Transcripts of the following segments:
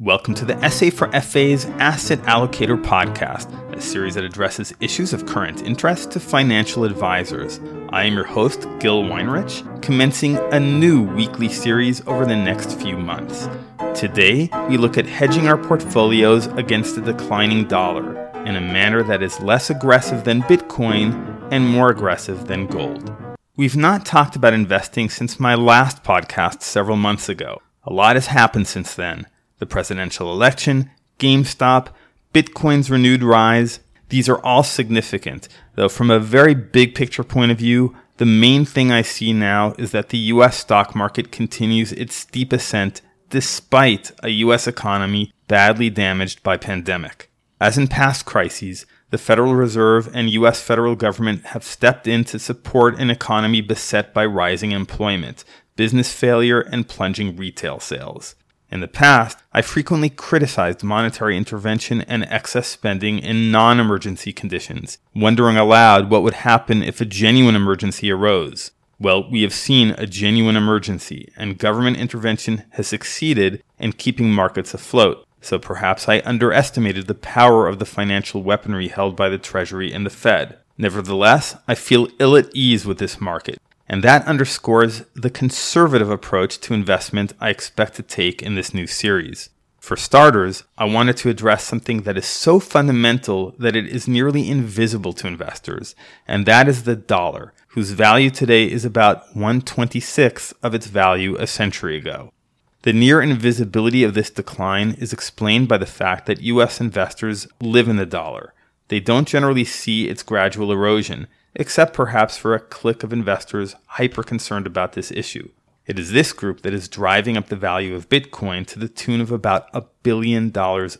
Welcome to the Essay for FA's Asset Allocator Podcast, a series that addresses issues of current interest to financial advisors. I am your host, Gil Weinrich, commencing a new weekly series over the next few months. Today, we look at hedging our portfolios against a declining dollar in a manner that is less aggressive than Bitcoin and more aggressive than gold. We've not talked about investing since my last podcast several months ago. A lot has happened since then. The presidential election, GameStop, Bitcoin's renewed rise, these are all significant, though from a very big picture point of view, the main thing I see now is that the US stock market continues its steep ascent despite a US economy badly damaged by pandemic. As in past crises, the Federal Reserve and US federal government have stepped in to support an economy beset by rising employment, business failure, and plunging retail sales. In the past, I frequently criticized monetary intervention and excess spending in non-emergency conditions, wondering aloud what would happen if a genuine emergency arose. Well, we have seen a genuine emergency, and government intervention has succeeded in keeping markets afloat, so perhaps I underestimated the power of the financial weaponry held by the Treasury and the Fed. Nevertheless, I feel ill at ease with this market. And that underscores the conservative approach to investment I expect to take in this new series. For starters, I wanted to address something that is so fundamental that it is nearly invisible to investors, and that is the dollar, whose value today is about 1/26 of its value a century ago. The near invisibility of this decline is explained by the fact that U.S. investors live in the dollar. They don't generally see its gradual erosion, except perhaps for a clique of investors hyper-concerned about this issue. It is this group that is driving up the value of Bitcoin to the tune of about $1 billion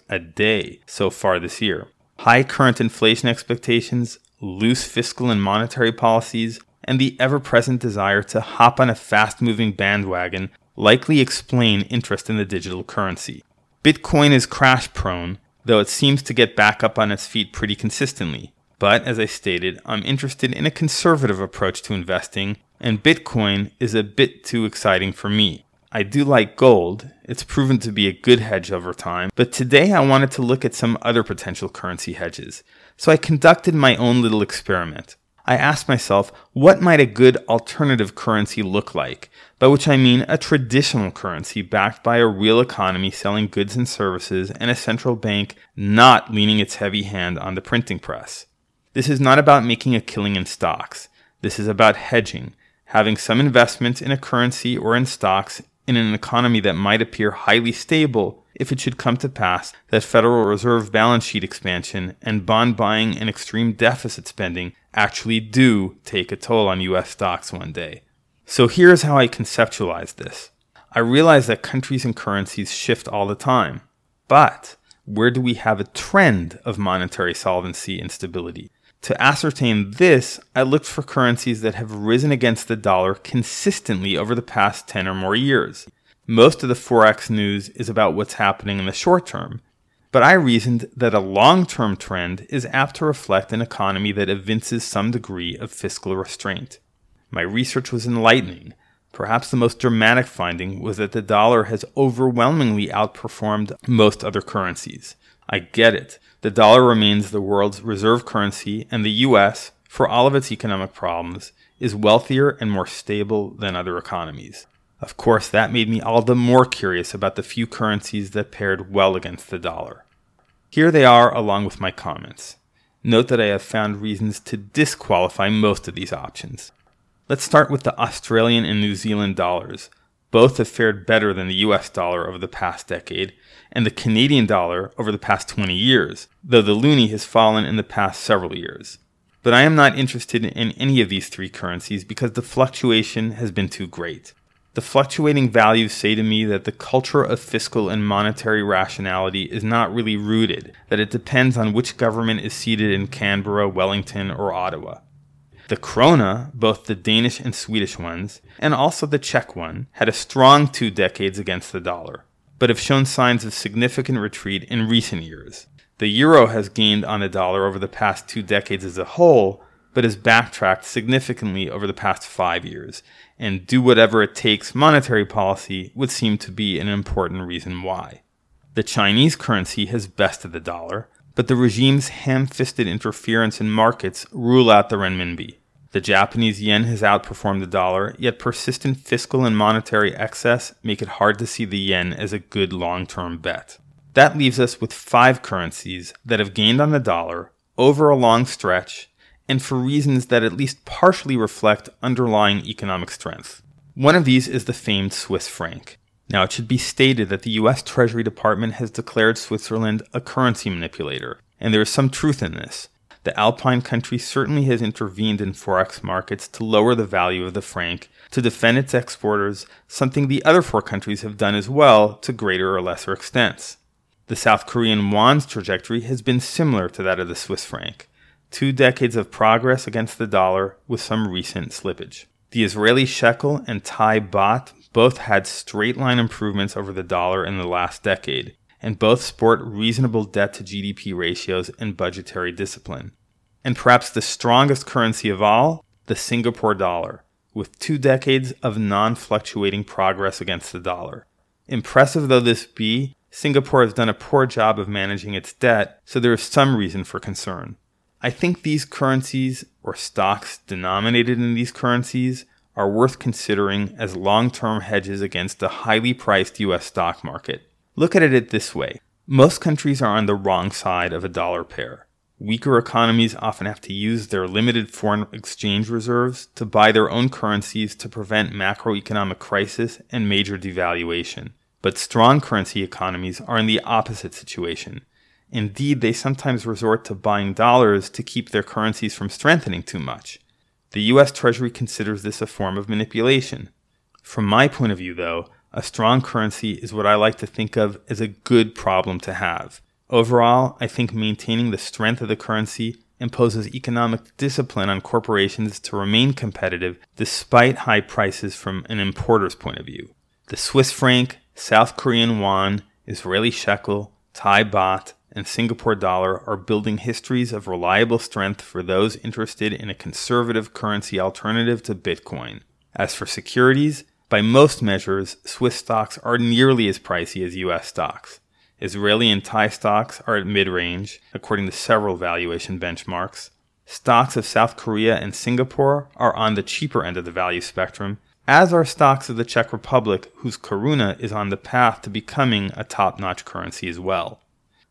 a day so far this year. High current inflation expectations, loose fiscal and monetary policies, and the ever-present desire to hop on a fast-moving bandwagon likely explain interest in the digital currency. Bitcoin is crash-prone, though it seems to get back up on its feet pretty consistently. But, as I stated, I'm interested in a conservative approach to investing, and Bitcoin is a bit too exciting for me. I do like gold, it's proven to be a good hedge over time, but today I wanted to look at some other potential currency hedges. So I conducted my own little experiment. I asked myself, what might a good alternative currency look like? By which I mean a traditional currency backed by a real economy selling goods and services and a central bank not leaning its heavy hand on the printing press. This is not about making a killing in stocks. This is about hedging, having some investment in a currency or in stocks in an economy that might appear highly stable if it should come to pass that Federal Reserve balance sheet expansion and bond buying and extreme deficit spending actually do take a toll on U.S. stocks one day. So here's how I conceptualize this. I realize that countries and currencies shift all the time, but where do we have a trend of monetary solvency and stability? To ascertain this, I looked for currencies that have risen against the dollar consistently over the past 10 or more years. Most of the Forex news is about what's happening in the short term, but I reasoned that a long-term trend is apt to reflect an economy that evinces some degree of fiscal restraint. My research was enlightening. Perhaps the most dramatic finding was that the dollar has overwhelmingly outperformed most other currencies. I get it. The dollar remains the world's reserve currency, and the U.S., for all of its economic problems, is wealthier and more stable than other economies. Of course, that made me all the more curious about the few currencies that paired well against the dollar. Here they are along with my comments. Note that I have found reasons to disqualify most of these options. Let's start with the Australian and New Zealand dollars. Both have fared better than the US dollar over the past decade, and the Canadian dollar over the past 20 years, though the loonie has fallen in the past several years. But I am not interested in any of these three currencies because the fluctuation has been too great. The fluctuating values say to me that the culture of fiscal and monetary rationality is not really rooted, that it depends on which government is seated in Canberra, Wellington, or Ottawa. The krona, both the Danish and Swedish ones, and also the Czech one, had a strong 2 decades against the dollar, but have shown signs of significant retreat in recent years. The euro has gained on the dollar over the past 2 decades as a whole, but has backtracked significantly over the past 5 years, and do whatever it takes monetary policy would seem to be an important reason why. The Chinese currency has bested the dollar, but the regime's ham-fisted interference in markets rule out the renminbi. The Japanese yen has outperformed the dollar, yet persistent fiscal and monetary excess make it hard to see the yen as a good long-term bet. That leaves us with 5 currencies that have gained on the dollar over a long stretch and for reasons that at least partially reflect underlying economic strength. One of these is the famed Swiss franc. Now, it should be stated that the U.S. Treasury Department has declared Switzerland a currency manipulator, and there is some truth in this. The Alpine country certainly has intervened in Forex markets to lower the value of the franc to defend its exporters, something the other 4 countries have done as well to greater or lesser extents. The South Korean won's trajectory has been similar to that of the Swiss franc, 2 decades of progress against the dollar with some recent slippage. The Israeli shekel and Thai baht both had straight-line improvements over the dollar in the last decade, and both sport reasonable debt-to-GDP ratios and budgetary discipline. And perhaps the strongest currency of all, the Singapore dollar, with 2 decades of non-fluctuating progress against the dollar. Impressive though this be, Singapore has done a poor job of managing its debt, so there is some reason for concern. I think these currencies, or stocks denominated in these currencies, are worth considering as long-term hedges against the highly priced U.S. stock market. Look at it this way. Most countries are on the wrong side of a dollar pair. Weaker economies often have to use their limited foreign exchange reserves to buy their own currencies to prevent macroeconomic crisis and major devaluation. But strong currency economies are in the opposite situation. Indeed, they sometimes resort to buying dollars to keep their currencies from strengthening too much. The U.S. Treasury considers this a form of manipulation. From my point of view, though, a strong currency is what I like to think of as a good problem to have. Overall, I think maintaining the strength of the currency imposes economic discipline on corporations to remain competitive despite high prices from an importer's point of view. The Swiss franc, South Korean won, Israeli shekel, Thai baht, and Singapore dollar are building histories of reliable strength for those interested in a conservative currency alternative to Bitcoin. As for securities, by most measures, Swiss stocks are nearly as pricey as U.S. stocks. Israeli and Thai stocks are at mid-range, according to several valuation benchmarks. Stocks of South Korea and Singapore are on the cheaper end of the value spectrum, as are stocks of the Czech Republic, whose koruna is on the path to becoming a top-notch currency as well.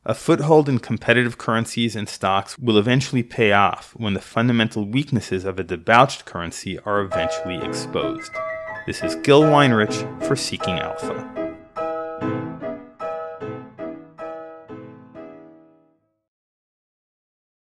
A foothold in competitive currencies and stocks will eventually pay off when the fundamental weaknesses of a debauched currency are eventually exposed. This is Gil Weinrich for Seeking Alpha.